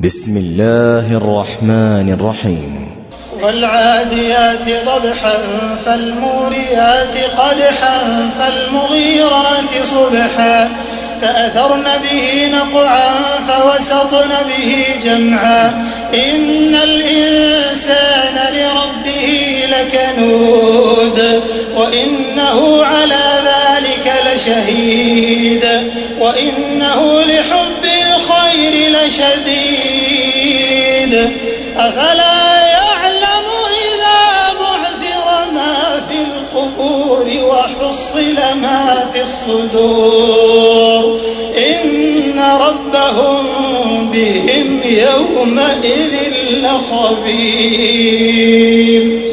بسم الله الرحمن الرحيم والعاديات ضبحا فالموريات قدحا فالمغيرات صبحا فأثرن به نقعا فوسطن به جمعا إن الإنسان لربه لكنود وإنه على ذلك لشهيد وإنه لحب الخير لشديد أفلا يعلم إذا بعثر ما في القبور وحصل ما في الصدور إن ربهم بهم يومئذ لخبير.